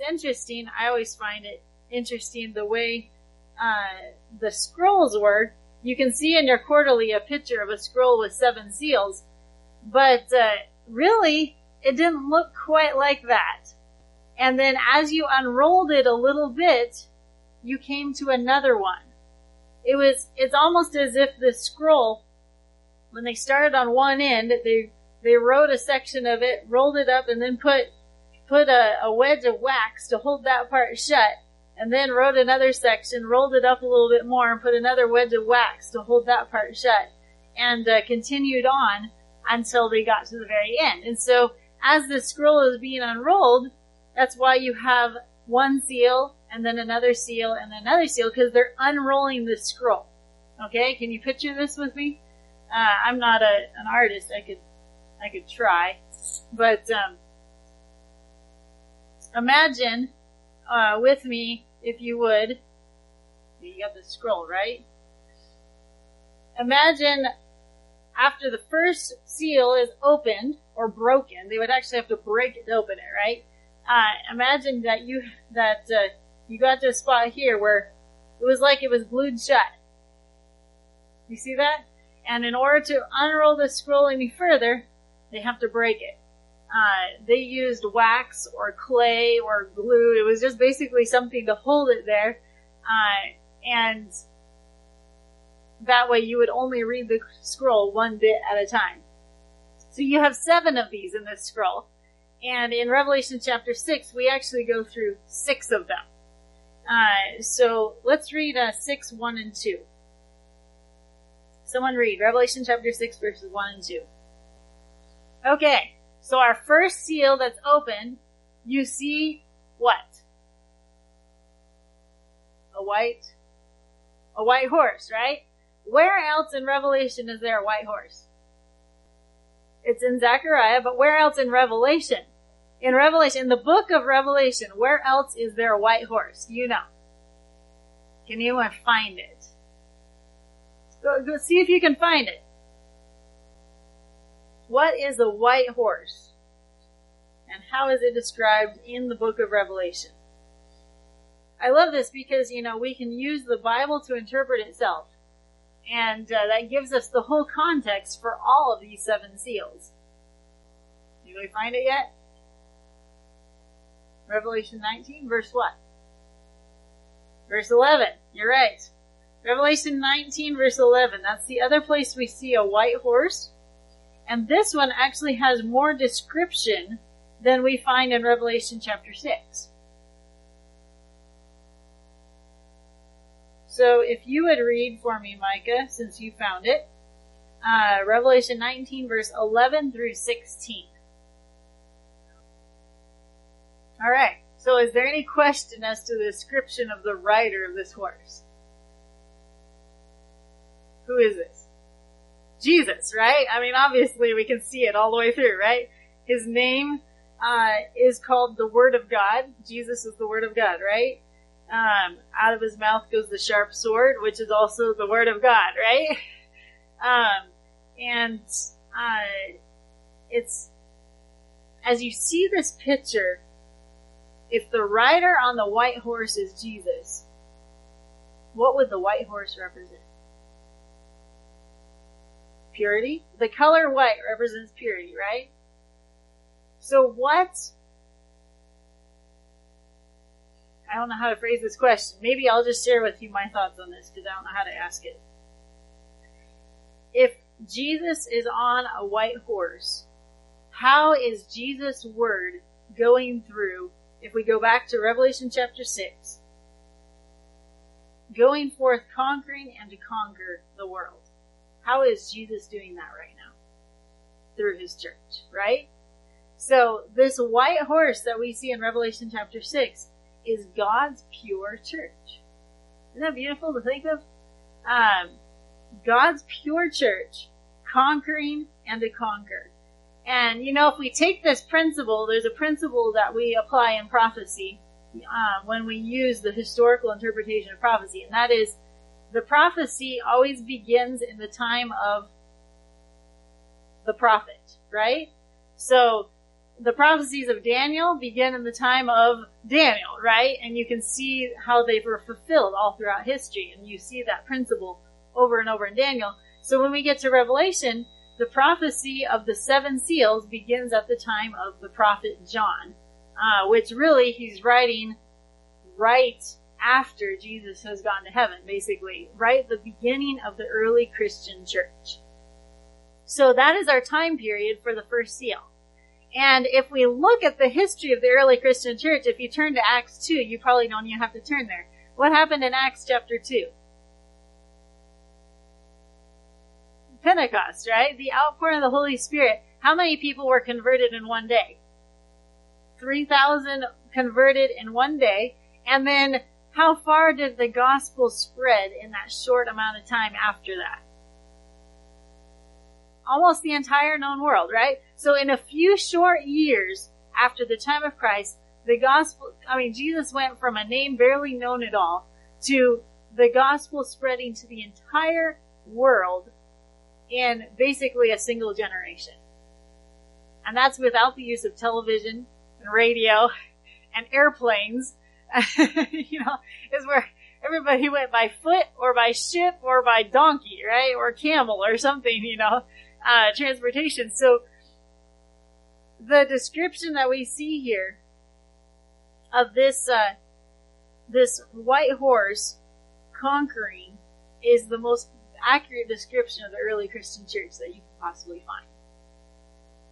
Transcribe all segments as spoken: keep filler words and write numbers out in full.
it's interesting. I always find it interesting the way uh, the scrolls work. You can see in your quarterly a picture of a scroll with seven seals, but uh, really it didn't look quite like that. And then as you unrolled it a little bit, you came to another one. It was, it's almost as if the scroll, when they started on one end, they, they wrote a section of it, rolled it up, and then put, put a, a wedge of wax to hold that part shut, and then wrote another section, rolled it up a little bit more, and put another wedge of wax to hold that part shut, and uh, continued on until they got to the very end. And so as the scroll is being unrolled, that's why you have one seal, and then another seal, and another seal, because they're unrolling the scroll. Okay, can you picture this with me? Uh, I'm not a, an artist. I could, I could try, but um, imagine uh, with me, if you would. You got the scroll, right? Imagine after the first seal is opened or broken, they would actually have to break it to open it, right? Uh, imagine that you that uh, you got to a spot here where it was like it was glued shut. You see that? And in order to unroll the scroll any further, they have to break it. Uh, they used wax or clay or glue. It was just basically something to hold it there. Uh, and that way you would only read the scroll one bit at a time. So you have seven of these in this scroll. And in Revelation chapter six, we actually go through six of them. Uh, so let's read uh, six, one, and two. Someone read Revelation chapter six, verses one and two. Okay, so our first seal that's open, you see what? A white, a white horse, right? Where else in Revelation is there a white horse? It's in Zechariah, but where else in Revelation? In Revelation, in the book of Revelation, where else is there a white horse? You know. Can anyone find it? Go, go see if you can find it. What is a white horse? And how is it described in the book of Revelation? I love this because, you know, we can use the Bible to interpret itself. And uh, that gives us the whole context for all of these seven seals. Did we find it yet? Revelation nineteen, verse what? Verse eleven. You're right. Revelation nineteen, verse eleven. That's the other place we see a white horse. And this one actually has more description than we find in Revelation chapter six. So if you would read for me, Micah, since you found it, uh, Revelation nineteen, verse eleven through sixteen. All right. So is there any question as to the description of the rider of this horse? Who is this? Jesus, right? I mean, obviously we can see it all the way through, right? His name uh, is called the Word of God. Jesus is the Word of God, right? Um, out of his mouth goes the sharp sword, which is also the Word of God, right? Um, and, uh, it's, as you see this picture, if the rider on the white horse is Jesus, what would the white horse represent? Purity. The color white represents purity, right? So what... I don't know how to phrase this question. Maybe I'll just share with you my thoughts on this because I don't know how to ask it. If Jesus is on a white horse, how is Jesus' word going through, if we go back to Revelation chapter six, going forth conquering and to conquer the world? How is Jesus doing that right now? Through his church, right? So this white horse that we see in Revelation chapter six is God's pure church. Isn't that beautiful to think of? Um, God's pure church, conquering and to conquer. And, you know, if we take this principle, there's a principle that we apply in prophecy uh, when we use the historical interpretation of prophecy, and that is the prophecy always begins in the time of the prophet, right? So the prophecies of Daniel begin in the time of Daniel, right? And you can see how they were fulfilled all throughout history. And you see that principle over and over in Daniel. So when we get to Revelation, the prophecy of the seven seals begins at the time of the prophet John, uh, which really he's writing right after Jesus has gone to heaven, basically, right at the beginning of the early Christian church. So that is our time period for the first seal. And if we look at the history of the early Christian church, if you turn to Acts two, you probably don't even have to turn there. What happened in Acts chapter two? Pentecost, right? The outpouring of the Holy Spirit. How many people were converted in one day? three thousand converted in one day. And then how far did the gospel spread in that short amount of time after that? Almost the entire known world, right? So in a few short years after the time of Christ, the gospel, I mean, Jesus went from a name barely known at all to the gospel spreading to the entire world in basically a single generation. And that's without the use of television and radio and airplanes. You know, is where everybody went by foot or by ship or by donkey, right? Or camel or something, you know. Uh, transportation. So the description that we see here of this uh, this white horse conquering is the most accurate description of the early Christian church that you can possibly find.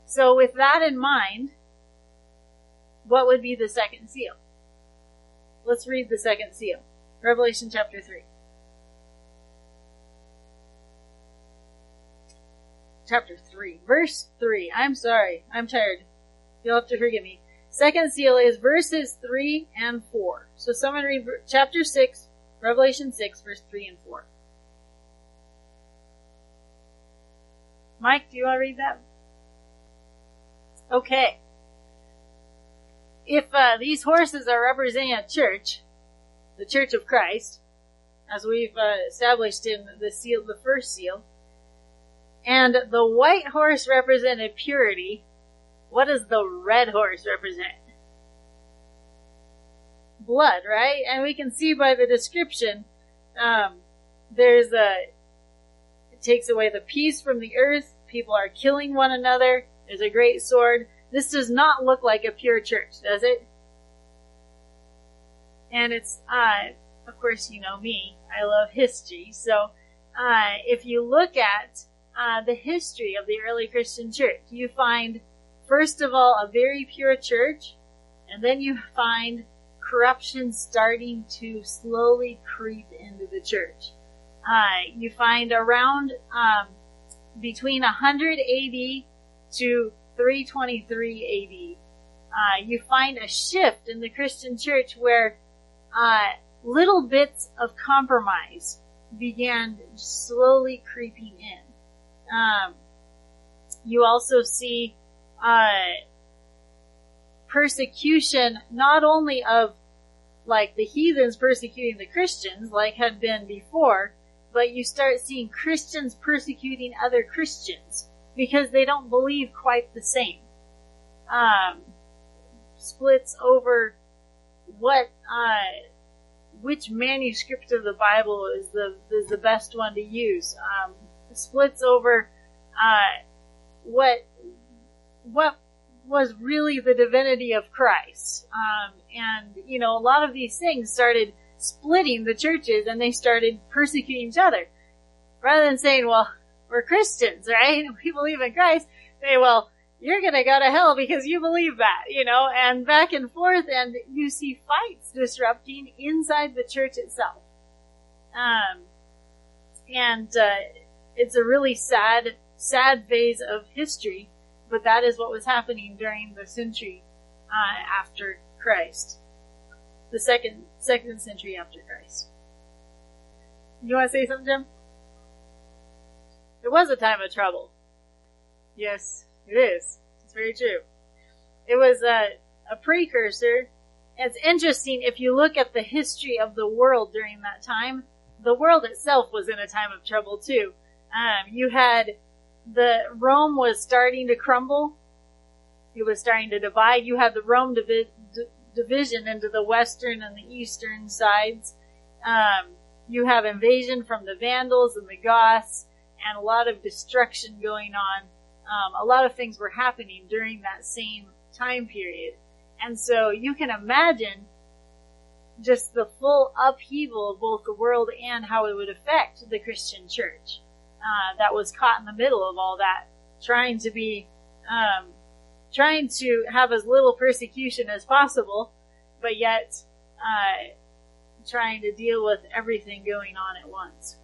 So with that in mind, what would be the second seal? Let's read the second seal. Revelation chapter three. Chapter three. Verse three. I'm sorry. I'm tired. You'll have to forgive me. Second seal is verses three and four. So someone read chapter six, Revelation six, verse three and four. Mike, do you want to read that? Okay. If uh, these horses are representing a church, the Church of Christ, as we've uh, established in the seal, the first seal, and the white horse represented purity, what does the red horse represent? Blood, right? And we can see by the description, um, there's a, it takes away the peace from the earth. People are killing one another. There's a great sword. This does not look like a pure church, does it? And it's, uh, of course, you know me. I love history. So, uh, if you look at Uh, the history of the early Christian church, you find, first of all, a very pure church, and then you find corruption starting to slowly creep into the church. Uh, you find around um, between one hundred A D to three twenty-three A D, uh, you find a shift in the Christian church where uh, little bits of compromise began slowly creeping in. Um, you also see uh, persecution, not only of like the heathens persecuting the Christians, like had been before, but you start seeing Christians persecuting other Christians because they don't believe quite the same. Um, splits over what, uh, which manuscript of the Bible is the is the best one to use. Um, splits over uh, what what was really the divinity of Christ. Um, and, you know, a lot of these things started splitting the churches, and they started persecuting each other. Rather than saying, well, we're Christians, right? We believe in Christ. They, well, you're going to go to hell because you believe that, you know, and back and forth, and you see fights disrupting inside the church itself. Um, and, uh, It's a really sad, sad phase of history, but that is what was happening during the century uh, after Christ, the second second century after Christ. You want to say something, Jim? It was a time of trouble. Yes, it is. It's very true. It was a, a precursor. It's interesting if you look at the history of the world during that time. The world itself was in a time of trouble too. Um, you had the Rome was starting to crumble He was starting to divide. You have the Rome divi- d- division into the western and the eastern sides. Um, you have invasion from the Vandals and the Goths, and a lot of destruction going on. Um, a lot of things were happening during that same time period. And so you can imagine just the full upheaval of both the world and how it would affect the Christian church uh, that was caught in the middle of all that, trying to be, um, trying to have as little persecution as possible, but yet uh, trying to deal with everything going on at once.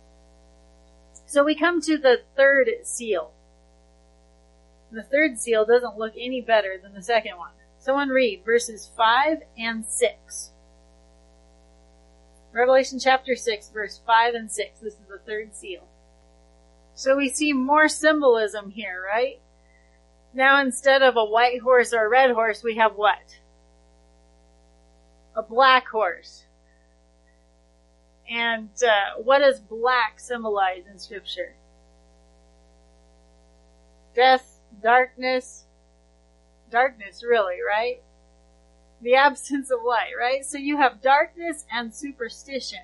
So we come to the third seal. The third seal doesn't look any better than the second one. Someone read verses five and six. Revelation chapter six, verse five and six. This is the third seal. So we see more symbolism here, right? Now instead of a white horse or a red horse, we have what? A black horse. And uh, what does black symbolize in Scripture? Death, darkness, darkness really, right? The absence of light, right? So you have darkness and superstition.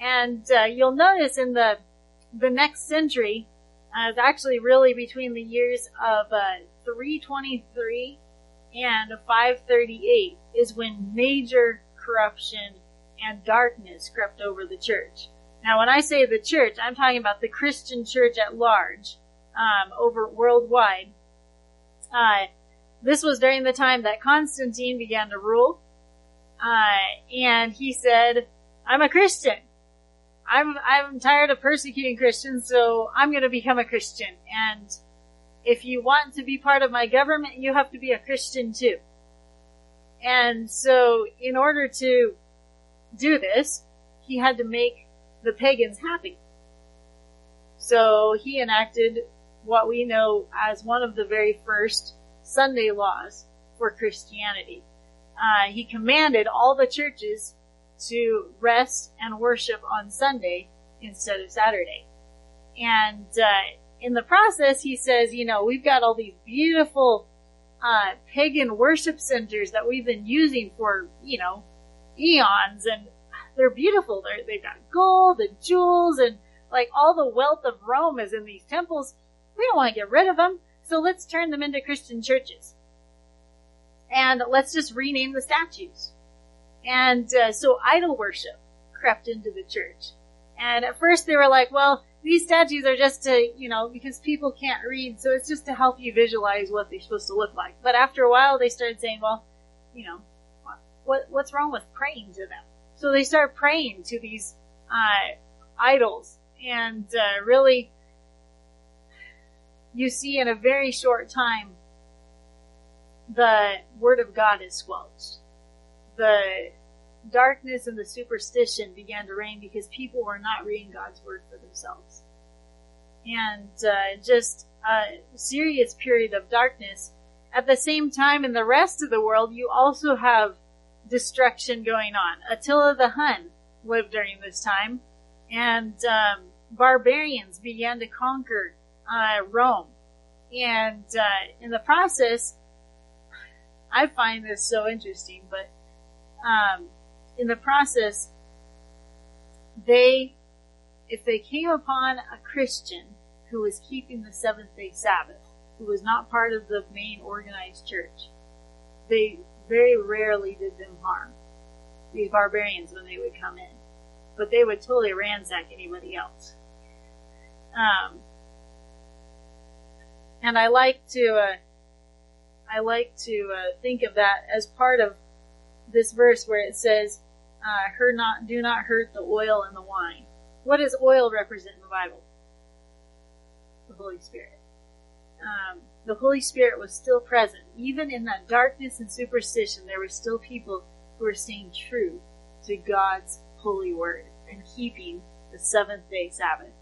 And uh, you'll notice in the the next century, uh, it's actually really between the years of uh, three twenty-three and five thirty-eight is when major corruption and darkness crept over the church. Now when I say the church, I'm talking about the Christian church at large. Um, over worldwide. Uh, this was during the time that Constantine began to rule. Uh, and he said, I'm a Christian. I'm, I'm tired of persecuting Christians, so I'm going to become a Christian. And if you want to be part of my government, you have to be a Christian too. And so in order to do this, he had to make the pagans happy. So he enacted what we know as one of the very first Sunday laws for Christianity. Uh, he commanded all the churches to rest and worship on Sunday instead of Saturday. And uh, in the process, he says, you know, we've got all these beautiful uh, pagan worship centers that we've been using for, you know, eons. And they're beautiful. They're, they've got gold and jewels, and like all the wealth of Rome is in these temples. We don't want to get rid of them, so let's turn them into Christian churches. And let's just rename the statues. And uh, so idol worship crept into the church. And at first they were like, well, these statues are just to, you know, because people can't read, so it's just to help you visualize what they're supposed to look like. But after a while they started saying, well, you know, what what's wrong with praying to them? So they start praying to these uh, idols. And uh, really, you see in a very short time, the word of God is squelched. The darkness and the superstition began to reign because people were not reading God's word for themselves. And uh, just a serious period of darkness. At the same time, in the rest of the world, you also have destruction going on. Attila the Hun lived during this time. And um, barbarians began to conquer uh, Rome. And uh, in the process, I find this so interesting, but um, in the process, they, if they came upon a Christian who was keeping the seventh-day Sabbath, who was not part of the main organized church, they very rarely did them harm, these barbarians, when they would come in. But they would totally ransack anybody else. Um, and I like to, uh, I like to uh, think of that as part of this verse where it says, uh, "Hurt not, do not hurt the oil and the wine." What does oil represent in the Bible? The Holy Spirit. Um, the Holy Spirit was still present, even in that darkness and superstition. There were still people who were staying true to God's Holy Word and keeping the seventh day Sabbath,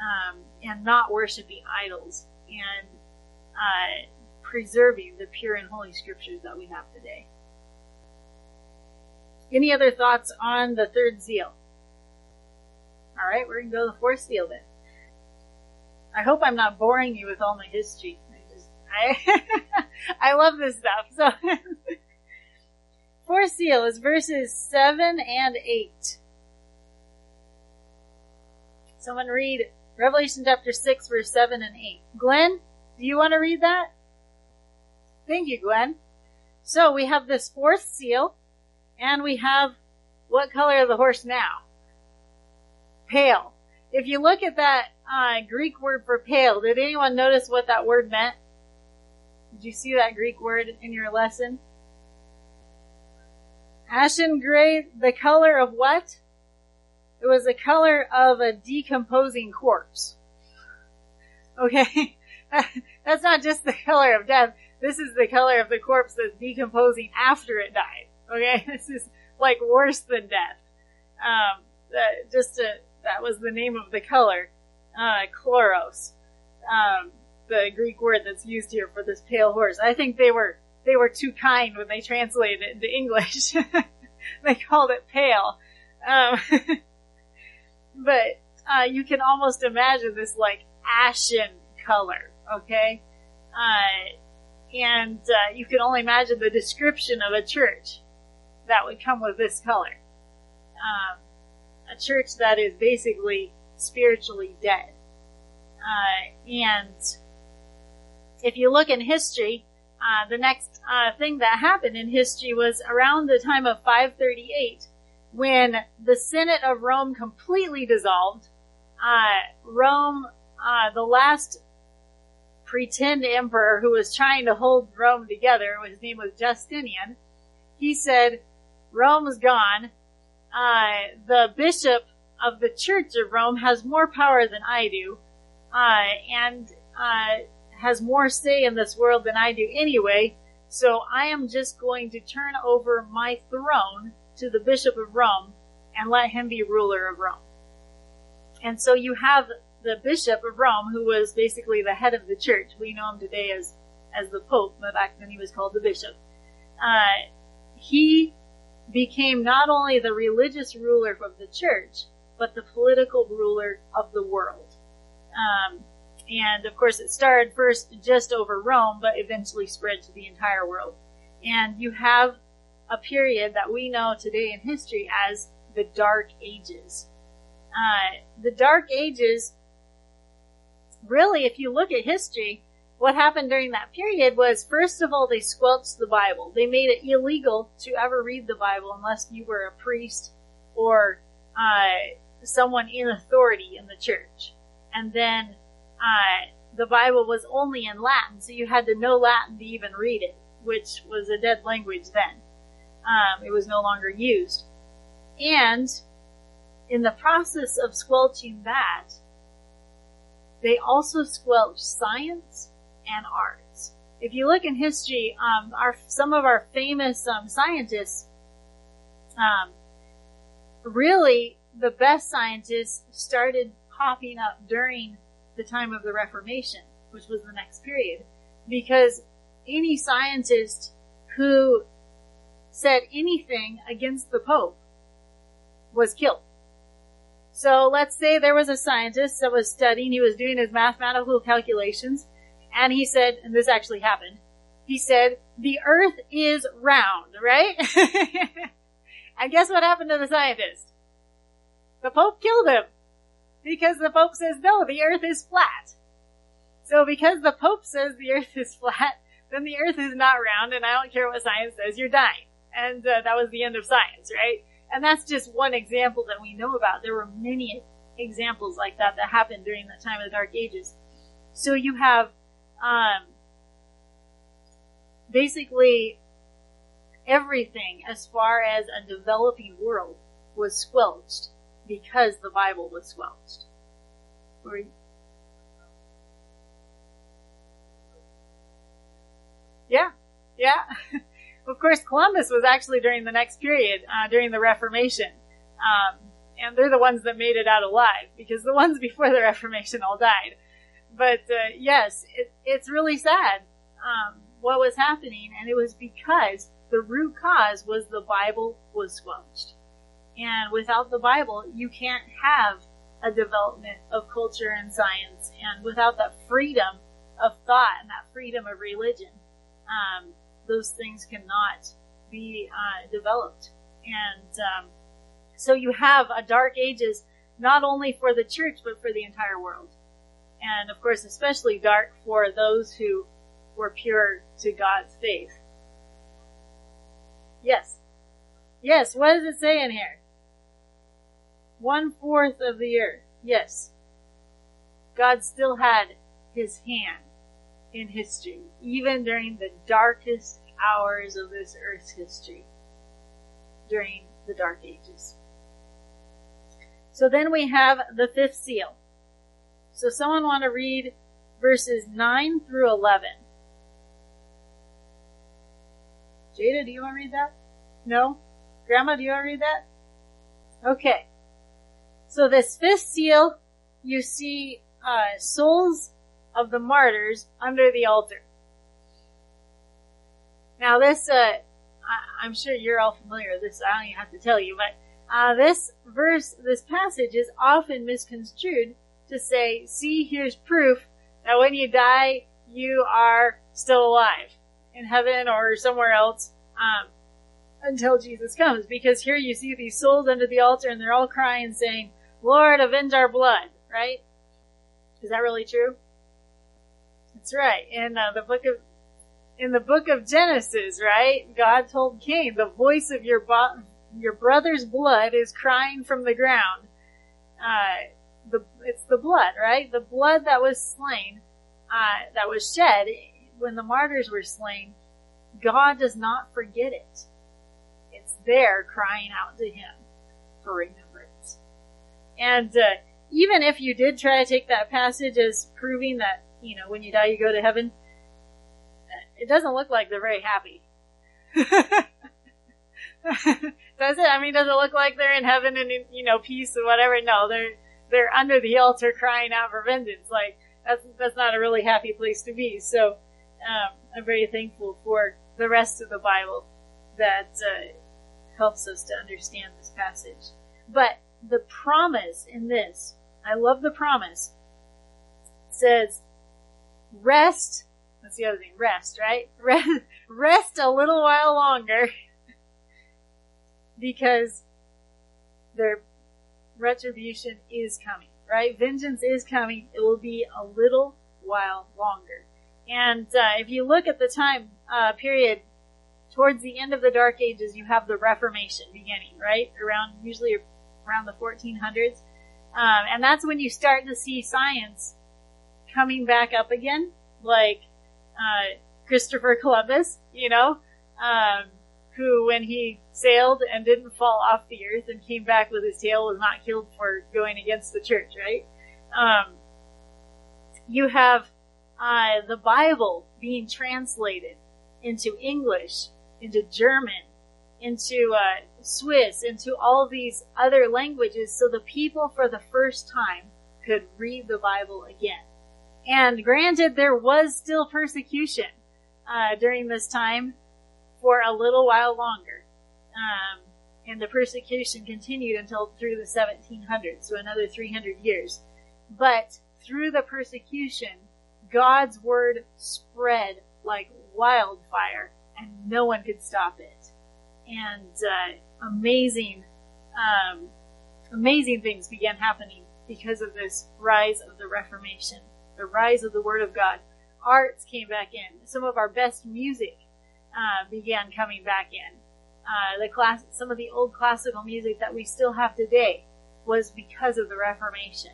um, and not worshiping idols, and uh, preserving the pure and holy scriptures that we have today. Any other thoughts on the third seal? All right, we're going to go to the fourth seal then. I hope I'm not boring you with all my history. I just I I love this stuff. So for seal is verses seven and eight. Someone read Revelation chapter six, verse seven and eight. Glenn, do you want to read that? Thank you, Glenn. So we have this fourth seal, and we have what color of the horse now? Pale. If you look at that uh, Greek word for pale, did anyone notice what that word meant? Did you see that Greek word in your lesson? Ashen gray, the color of what? It was the color of a decomposing corpse. Okay, that's not just the color of death. This is the color of the corpse that's decomposing after it died. Okay, this is like worse than death. Um, that, just to, that was the name of the color, uh, chloros, um, the Greek word that's used here for this pale horse. I think they were they were too kind when they translated it into English. They called it pale. Um, but uh, you can almost imagine this like ashen color, okay? Uh, and uh, you can only imagine the description of a church that would come with this color. Um, a church that is basically spiritually dead. Uh, and if you look in history, uh, the next uh, thing that happened in history was around the time of five thirty-eight, when the Senate of Rome completely dissolved. uh, Rome, uh, the last pretend emperor who was trying to hold Rome together, his name was Justinian, he said, Rome's gone. Uh, the bishop of the Church of Rome has more power than I do, uh, and, uh, has more say in this world than I do anyway, so I am just going to turn over my throne to the Bishop of Rome and let him be ruler of Rome. And so you have the Bishop of Rome, who was basically the head of the church. We know him today as, as the Pope, but back then he was called the Bishop. Uh, he became not only the religious ruler of the church, but the political ruler of the world. Um, and of course it started first just over Rome, but eventually spread to the entire world. And you have a period that we know today in history as the Dark Ages. Uh, the Dark Ages, really, if you look at history, what happened during that period was, first of all, they squelched the Bible. They made it illegal to ever read the Bible unless you were a priest or uh, someone in authority in the church. And then uh, the Bible was only in Latin, so you had to know Latin to even read it, which was a dead language then. Um, it was no longer used. And in the process of squelching that, they also squelched science and arts. If you look in history, um, our, some of our famous um, scientists, um, really the best scientists started popping up during the time of the Reformation, which was the next period. Because any scientist who said anything against the Pope was killed. So let's say there was a scientist that was studying, he was doing his mathematical calculations, and he said, and this actually happened, he said, the earth is round, right? And guess what happened to the scientist? The Pope killed him. Because the Pope says, no, the earth is flat. So because the Pope says the earth is flat, then the earth is not round, and I don't care what science says, you're dying. And uh, that was the end of science, right? And that's just one example that we know about. There were many examples like that that happened during the time of the Dark Ages. So you have um, basically everything as far as a developing world was squelched because the Bible was squelched. Or, yeah, yeah. Of course, Columbus was actually during the next period, uh, during the Reformation. Um, and they're the ones that made it out alive, because the ones before the Reformation all died. But uh, yes, it, it's really sad um, what was happening, and it was because the root cause was the Bible was squelched. And without the Bible, you can't have a development of culture and science, and without that freedom of thought and that freedom of religion, um, those things cannot be uh, developed. And um, so you have a dark ages, not only for the church, but for the entire world. And of course, especially dark for those who were pure to God's faith. Yes. Yes, what does it say in here? one fourth of the earth. Yes. God still had his hand in history, even during the darkest hours of this earth's history, during the Dark Ages. So then we have the fifth seal. So someone want to read verses nine through eleven. Jada, do you want to read that? No? Grandma, do you want to read that? Okay. So this fifth seal, you see uh, souls of the martyrs under the altar. Now this, uh, I- I'm sure you're all familiar with this, I don't even have to tell you, but uh, this verse, this passage is often misconstrued to say, see, here's proof that when you die, you are still alive in heaven or somewhere else um, until Jesus comes. Because here you see these souls under the altar and they're all crying saying, Lord, avenge our blood, right? Is that really true? That's right. In uh, the book of in the book of Genesis, right? God told Cain, the voice of your bo- your brother's blood is crying from the ground. Uh, the it's the blood, right? The blood that was slain, uh, that was shed when the martyrs were slain. God does not forget it. It's there crying out to him for remembrance. And uh, even if you did try to take that passage as proving that, you know, when you die, you go to heaven, it doesn't look like they're very happy. Does it? I mean, does it look like they're in heaven and, in, you know, peace or whatever? No, they're, they're under the altar crying out for vengeance. Like, that's, that's not a really happy place to be. So, um, I'm very thankful for the rest of the Bible that, uh, helps us to understand this passage. But the promise in this, I love the promise. Says, rest, that's the other thing, rest, right? Rest, rest a little while longer because their retribution is coming, right? Vengeance is coming. It will be a little while longer. And uh, if you look at the time uh, period towards the end of the Dark Ages, you have the Reformation beginning, right? Around, usually around the fourteen hundreds. Um, and that's when you start to see science coming back up again, like uh, Christopher Columbus, you know, um, who when he sailed and didn't fall off the earth and came back with his tail was not killed for going against the church, right? Um, you have uh, the Bible being translated into English, into German, into uh, Swiss, into all these other languages, so the people for the first time could read the Bible again. And granted, there was still persecution uh, during this time for a little while longer. Um, and the persecution continued until through the seventeen hundreds, so another three hundred years. But through the persecution, God's word spread like wildfire, and no one could stop it. And uh, amazing, um, amazing things began happening because of this rise of the Reformation. The rise of the Word of God. Arts came back in. Some of our best music uh, began coming back in. Uh, the class, some of the old classical music that we still have today was because of the Reformation.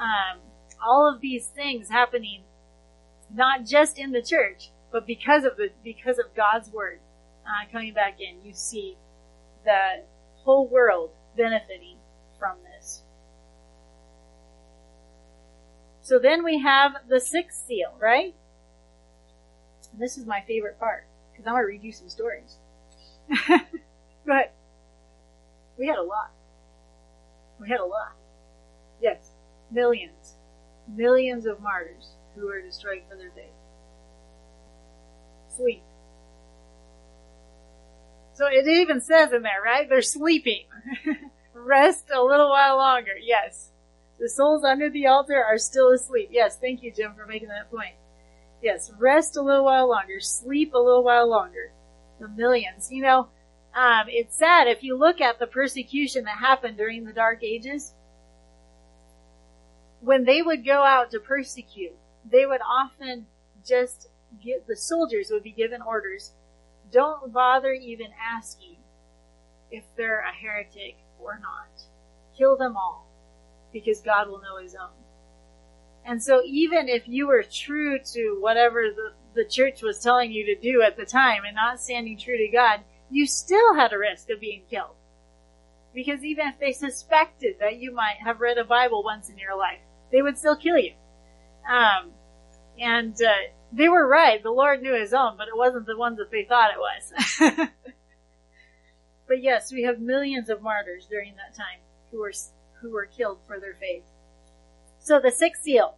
Um, all of these things happening, not just in the church, but because of the because of God's Word uh, coming back in. You see the whole world benefiting from this. So then we have the sixth seal, right? And this is my favorite part, because I'm going to read you some stories. Go ahead. We had a lot. We had a lot. Yes. Millions. Millions of martyrs who were destroyed for their faith. Sleep. So it even says in there, right? They're sleeping. Rest a little while longer. Yes. The souls under the altar are still asleep. Yes, thank you, Jim, for making that point. Yes, rest a little while longer. Sleep a little while longer. The millions. You know, um, it's sad if you look at the persecution that happened during the Dark Ages. When they would go out to persecute, they would often just get, the soldiers would be given orders, don't bother even asking if they're a heretic or not. Kill them all, because God will know his own. And so even if you were true to whatever the, the church was telling you to do at the time and not standing true to God, you still had a risk of being killed. Because even if they suspected that you might have read a Bible once in your life, they would still kill you. Um, and uh, they were right. The Lord knew his own, but it wasn't the ones that they thought it was. But yes, we have millions of martyrs during that time who were, who were killed for their faith. So the sixth seal,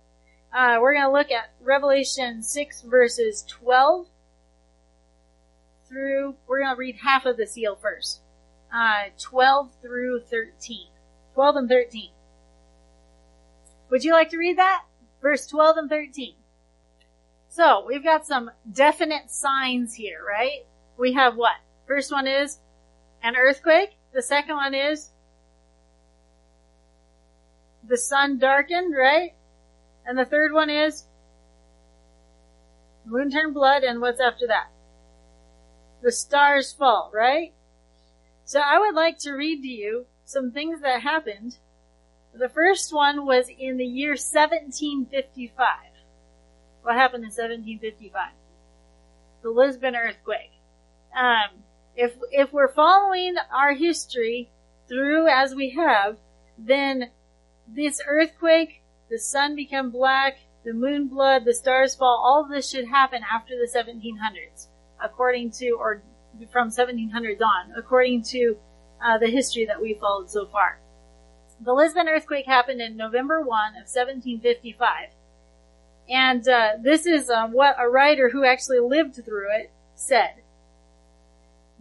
uh, we're going to look at Revelation six verses twelve through, we're going to read half of the seal first, uh, twelve through thirteen, twelve and thirteen. Would you like to read that? Verse twelve and thirteen. So we've got some definite signs here, right? We have what? First one is an earthquake. The second one is the sun darkened, right? And the third one is moon turned blood, and what's after that? The stars fall, right? So I would like to read to you some things that happened. The first one was in the year seventeen fifty-five. What happened in seventeen fifty-five? The Lisbon earthquake. Um, if, if we're following our history through as we have, then this earthquake, the sun become black, the moon blood, the stars fall, all of this should happen after the seventeen hundreds, according to, or from seventeen hundreds on, according to uh, the history that we followed so far. The Lisbon earthquake happened in November first of seventeen fifty-five. And uh, this is uh, what a writer who actually lived through it said.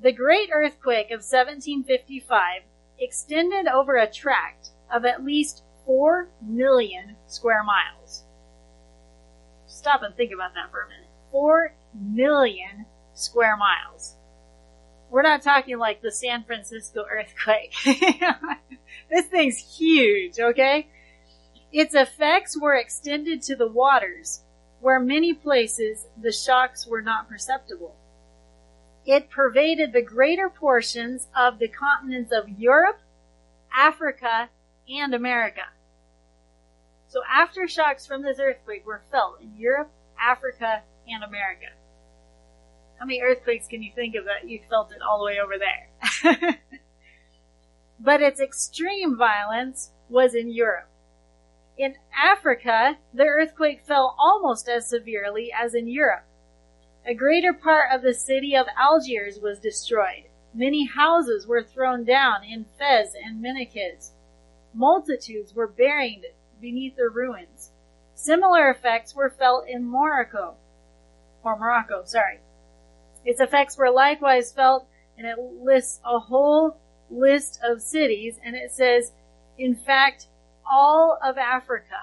The great earthquake of seventeen fifty-five extended over a tract of at least four million square miles. Stop and think about that for a minute. four million square miles. We're not talking like the San Francisco earthquake. This thing's huge, okay? Its effects were extended to the waters, where many places the shocks were not perceptible. It pervaded the greater portions of the continents of Europe, Africa, and America. So aftershocks from this earthquake were felt in Europe, Africa, and America. How many earthquakes can you think of that you felt it all the way over there? But its extreme violence was in Europe. In Africa, the earthquake fell almost as severely as in Europe. A greater part of the city of Algiers was destroyed. Many houses were thrown down in Fez and Minikiz. Multitudes were buried beneath their ruins. Similar effects were felt in Morocco, or Morocco, sorry. Its effects were likewise felt, and it lists a whole list of cities, and it says, in fact, all of Africa,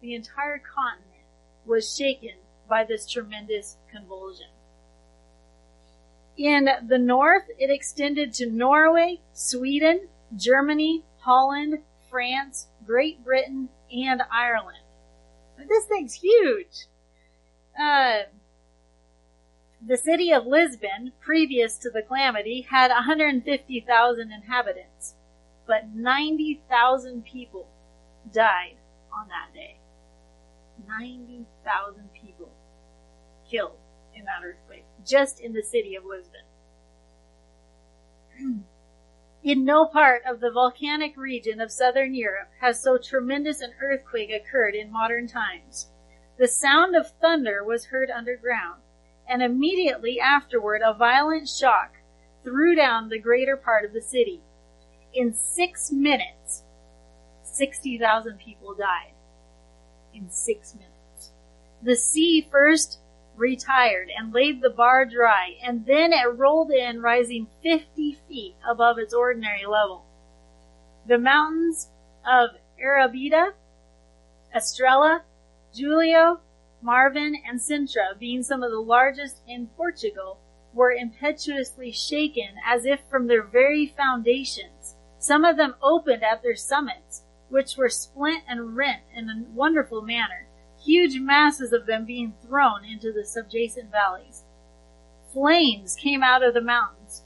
the entire continent, was shaken by this tremendous convulsion. In the north, it extended to Norway, Sweden, Germany, Holland, France, Great Britain, and Ireland. But this thing's huge. Uh, the city of Lisbon, previous to the calamity, had one hundred fifty thousand inhabitants, but ninety thousand people died on that day. ninety thousand people killed in that earthquake, just in the city of Lisbon. In no part of the volcanic region of southern Europe has so tremendous an earthquake occurred in modern times. The sound of thunder was heard underground, and immediately afterward a violent shock threw down the greater part of the city. In six minutes, sixty thousand people died. In six minutes. The sea first retired and laid the bar dry, and then it rolled in, rising fifty feet above its ordinary level. The mountains of Arabida, Estrella, Julio, Marvin and Sintra, being some of the largest in Portugal, were impetuously shaken as if from their very foundations. Some of them opened at their summits, which were split and rent in a wonderful manner, huge masses of them being thrown into the subjacent valleys. Flames came out of the mountains,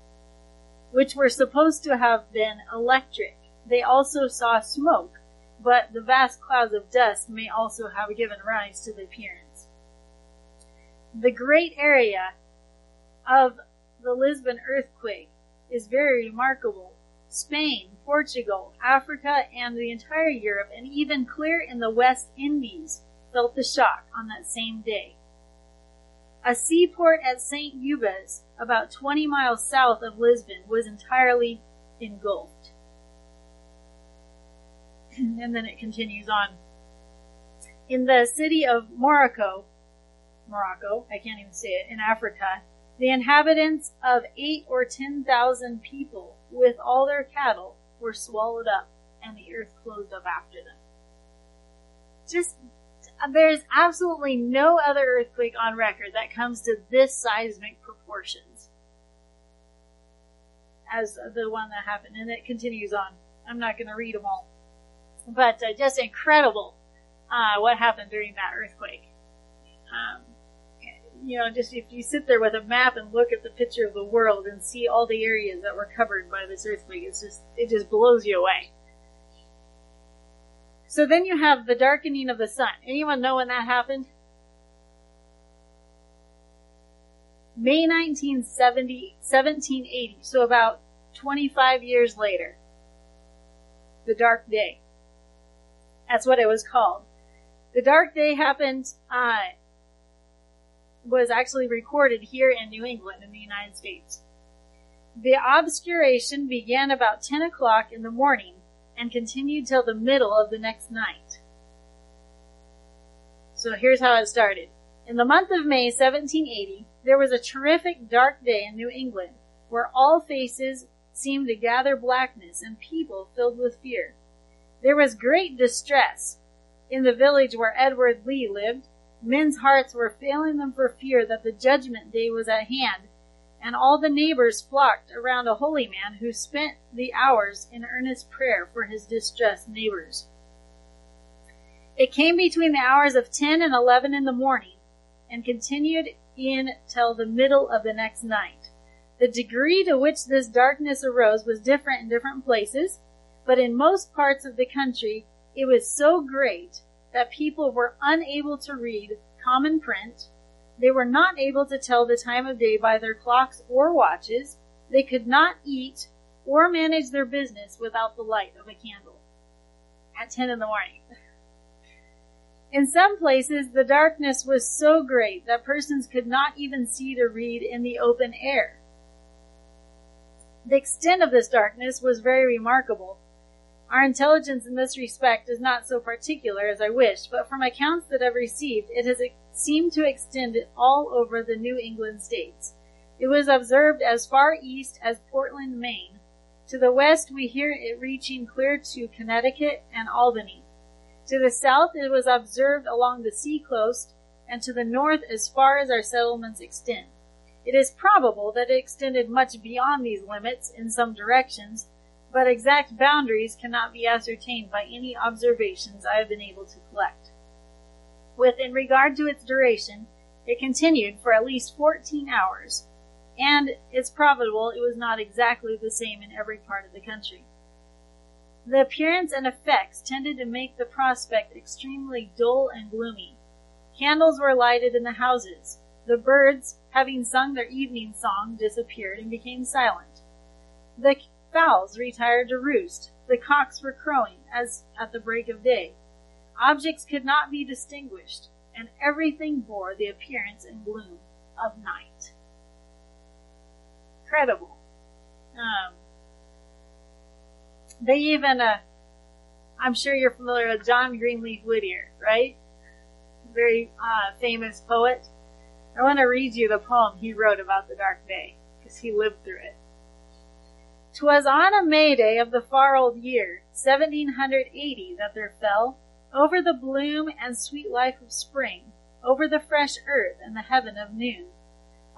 which were supposed to have been electric. They also saw smoke, but the vast clouds of dust may also have given rise to the appearance. The great area of the Lisbon earthquake is very remarkable. Spain, Portugal, Africa, and the entire Europe, and even clear in the West Indies, felt the shock on that same day. A seaport at Saint Yuba's, about twenty miles south of Lisbon, was entirely engulfed. And then it continues on. In the city of Morocco, Morocco, I can't even say it, in Africa, the inhabitants of eight or ten thousand people, with all their cattle, were swallowed up, and the earth closed up after them. Just, there's absolutely no other earthquake on record that comes to this seismic proportions as the one that happened. And it continues on. I'm not going to read them all. But uh, just incredible uh, what happened during that earthquake. Um, you know, just if you sit there with a map and look at the picture of the world and see all the areas that were covered by this earthquake, it's just, it just blows you away. So then you have the darkening of the sun. Anyone know when that happened? May nineteen seventy, seventeen eighty, so about twenty-five years later. The dark day. That's what it was called. The dark day happened, uh, was actually recorded here in New England in the United States. The obscuration began about ten o'clock in the morning and continued till the middle of the next night. So here's how it started. In the month of May seventeen eighty, there was a terrific dark day in New England where all faces seemed to gather blackness and people filled with fear. There was great distress in the village where Edward Lee lived. Men's hearts were failing them for fear that the judgment day was at hand, and all the neighbors flocked around a holy man who spent the hours in earnest prayer for his distressed neighbors. It came between the hours of ten and eleven in the morning, and continued in till the middle of the next night. The degree to which this darkness arose was different in different places, but in most parts of the country, it was so great that people were unable to read common print. They were not able to tell the time of day by their clocks or watches. They could not eat or manage their business without the light of a candle at ten in the morning. In some places, the darkness was so great that persons could not even see to read in the open air. The extent of this darkness was very remarkable. Our intelligence in this respect is not so particular as I wish, but from accounts that I've received, it has seemed to extend it all over the New England states. It was observed as far east as Portland, Maine. To the west, we hear it reaching clear to Connecticut and Albany. To the south, it was observed along the sea coast, and to the north as far as our settlements extend. It is probable that it extended much beyond these limits in some directions, but exact boundaries cannot be ascertained by any observations I have been able to collect. With in regard to its duration, it continued for at least fourteen hours, and it's probable it was not exactly the same in every part of the country. The appearance and effects tended to make the prospect extremely dull and gloomy. Candles were lighted in the houses. The birds, having sung their evening song, disappeared and became silent. The fowls retired to roost. The cocks were crowing as at the break of day. Objects could not be distinguished, and everything bore the appearance and gloom of night. Incredible. Um, they even, uh, I'm sure you're familiar with John Greenleaf Whittier, right? Very uh, famous poet. I want to read you the poem he wrote about the dark day, because he lived through it. 'Twas on a May day of the far old year, seventeen hundred eighty, that there fell, over the bloom and sweet life of spring, over the fresh earth and the heaven of noon.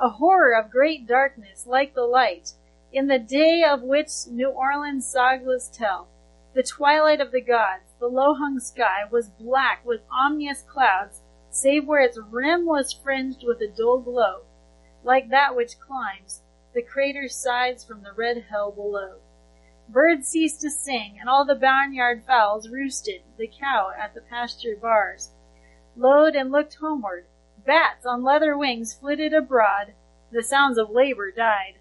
A horror of great darkness like the light, in the day of which New Orleans sagas tell, the twilight of the gods, the low-hung sky was black with ominous clouds, save where its rim was fringed with a dull glow, like that which climbs the crater's sides from the red hell below. Birds ceased to sing, and all the barnyard fowls roosted, the cow at the pasture bars lowed and looked homeward. Bats on leather wings flitted abroad, the sounds of labor died.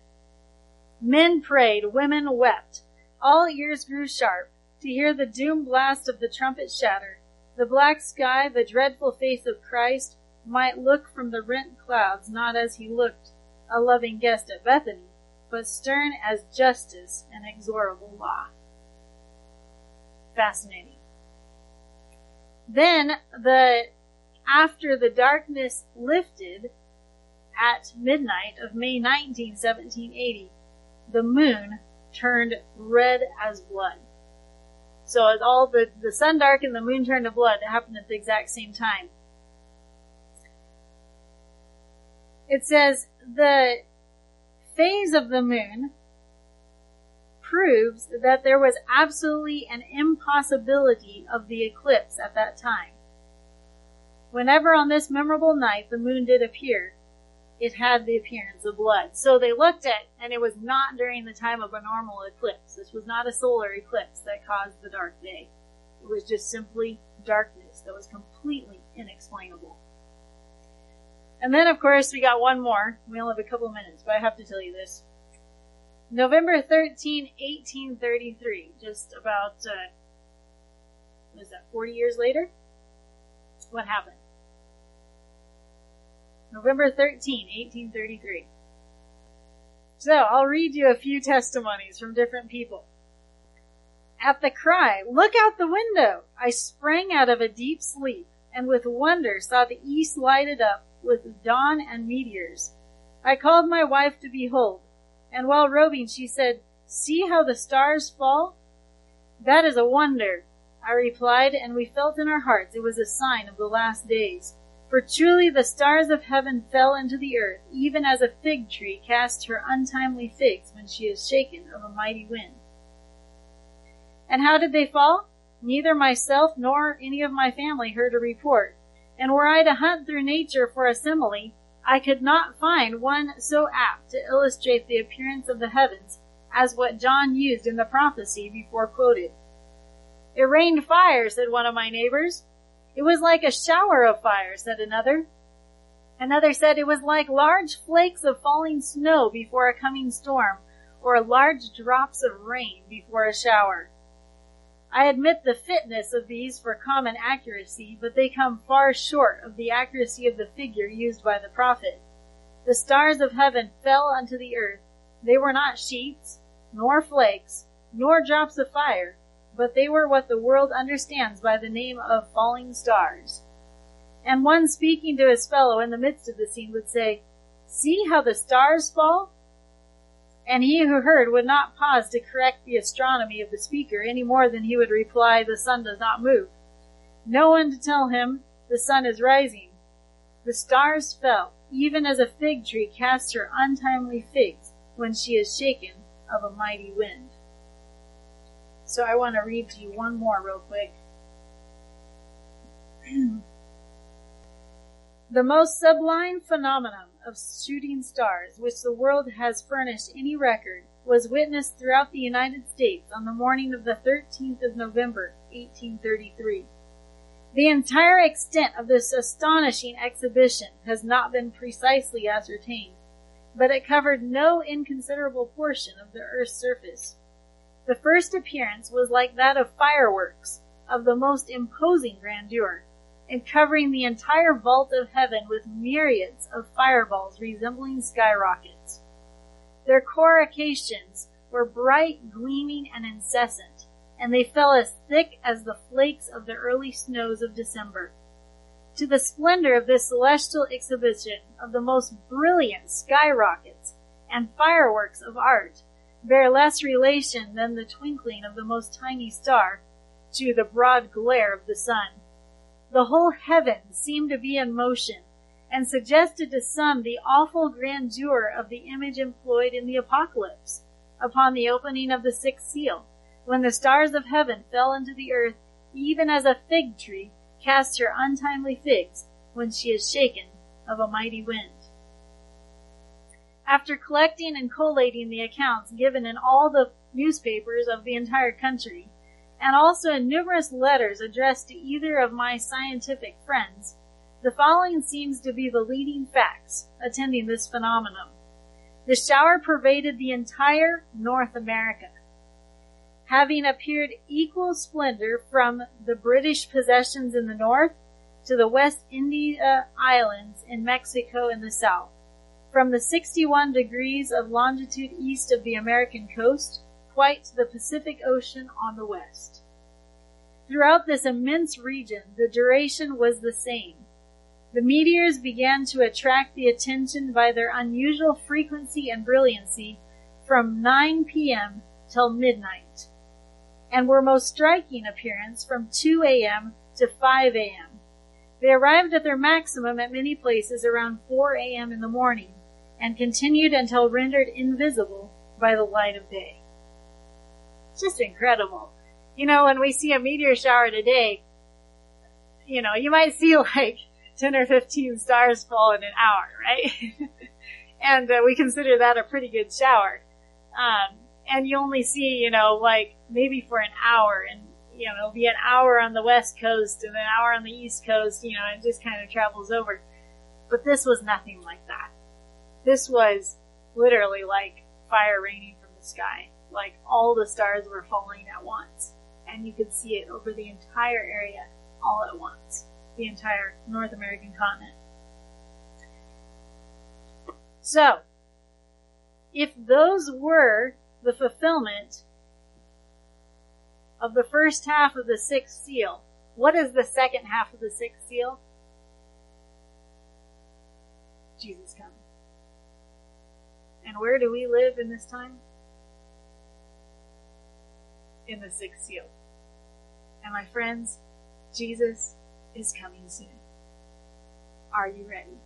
Men prayed, women wept, all ears grew sharp, to hear the doom blast of the trumpet shatter. The black sky, the dreadful face of Christ, might look from the rent clouds, not as he looked, a loving guest at Bethany, but stern as justice and inexorable law. Fascinating. Then, the after the darkness lifted, at midnight of May nineteenth, seventeen eighty, the moon turned red as blood. So as all the, the sun darkened, the moon turned to blood. It happened at the exact same time. It says the phase of the moon proves that there was absolutely an impossibility of the eclipse at that time. Whenever on this memorable night the moon did appear, it had the appearance of blood. So they looked at, and it was not during the time of a normal eclipse. This was not a solar eclipse that caused the dark day. It was just simply darkness that was completely inexplainable. And then, of course, we got one more. We only have a couple minutes, but I have to tell you this. November thirteenth, eighteen thirty-three, just about, uh, what is that, forty years later? What happened? November thirteenth, eighteen thirty-three. So, I'll read you a few testimonies from different people. At the cry, "Look out the window!" I sprang out of a deep sleep, and with wonder saw the east lighted up with dawn and meteors. I called my wife to behold, and while robing she said, "See how the stars fall? That is a wonder." I replied, and we felt in our hearts it was a sign of the last days. For truly the stars of heaven fell into the earth, even as a fig tree casts her untimely figs when she is shaken of a mighty wind. And how did they fall? Neither myself nor any of my family heard a report, and were I to hunt through nature for a simile, I could not find one so apt to illustrate the appearance of the heavens as what John used in the prophecy before quoted. "It rained fire," said one of my neighbors. "It was like a shower of fire," said another. Another said it was like large flakes of falling snow before a coming storm, or large drops of rain before a shower. I admit the fitness of these for common accuracy, but they come far short of the accuracy of the figure used by the prophet. The stars of heaven fell unto the earth. They were not sheets, nor flakes, nor drops of fire, but they were what the world understands by the name of falling stars. And one speaking to his fellow in the midst of the scene would say, "See how the stars fall?" And he who heard would not pause to correct the astronomy of the speaker any more than he would reply, "The sun does not move." No one to tell him, "The sun is rising." The stars fell, even as a fig tree casts her untimely figs when she is shaken of a mighty wind. So I want to read to you one more real quick. The most sublime phenomenon of shooting stars which the world has furnished any record was witnessed throughout the United States on the morning of the thirteenth of November, eighteen thirty-three. The entire extent of this astonishing exhibition has not been precisely ascertained, but it covered no inconsiderable portion of the earth's surface. The first appearance was like that of fireworks, of the most imposing grandeur, and covering the entire vault of heaven with myriads of fireballs resembling skyrockets. Their coruscations were bright, gleaming, and incessant, and they fell as thick as the flakes of the early snows of December. To the splendor of this celestial exhibition of the most brilliant skyrockets and fireworks of art, bear less relation than the twinkling of the most tiny star to the broad glare of the sun. The whole heavens seemed to be in motion, and suggested to some the awful grandeur of the image employed in the apocalypse, upon the opening of the sixth seal, when the stars of heaven fell into the earth, even as a fig tree casts her untimely figs when she is shaken of a mighty wind. After collecting and collating the accounts given in all the newspapers of the entire country, and also in numerous letters addressed to either of my scientific friends, the following seems to be the leading facts attending this phenomenon. The shower pervaded the entire North America, having appeared equal splendor from the British possessions in the north to the West India Islands in Mexico in the south, from the sixty-one degrees of longitude east of the American coast, quite to the Pacific Ocean on the west. Throughout this immense region, the duration was the same. The meteors began to attract the attention by their unusual frequency and brilliancy from nine p.m. till midnight, and were most striking appearance from two a.m. to five a.m. They arrived at their maximum at many places around four a.m. in the morning, and continued until rendered invisible by the light of day. Just incredible. You know, when we see a meteor shower today, you know, you might see like ten or fifteen stars fall in an hour, right? And uh, we consider that a pretty good shower. Um, and you only see, you know, like maybe for an hour, and, you know, it'll be an hour on the west coast and an hour on the east coast, you know, and it just kind of travels over. But this was nothing like that. This was literally like fire raining from the sky. Like all the stars were falling at once, and you could see it over the entire area all at once. The entire North American continent. So, if those were the fulfillment of the first half of the sixth seal, what is the second half of the sixth seal? Jesus coming. And where do we live in this time? In the sixth seal. And my friends, Jesus is coming soon. Are you ready?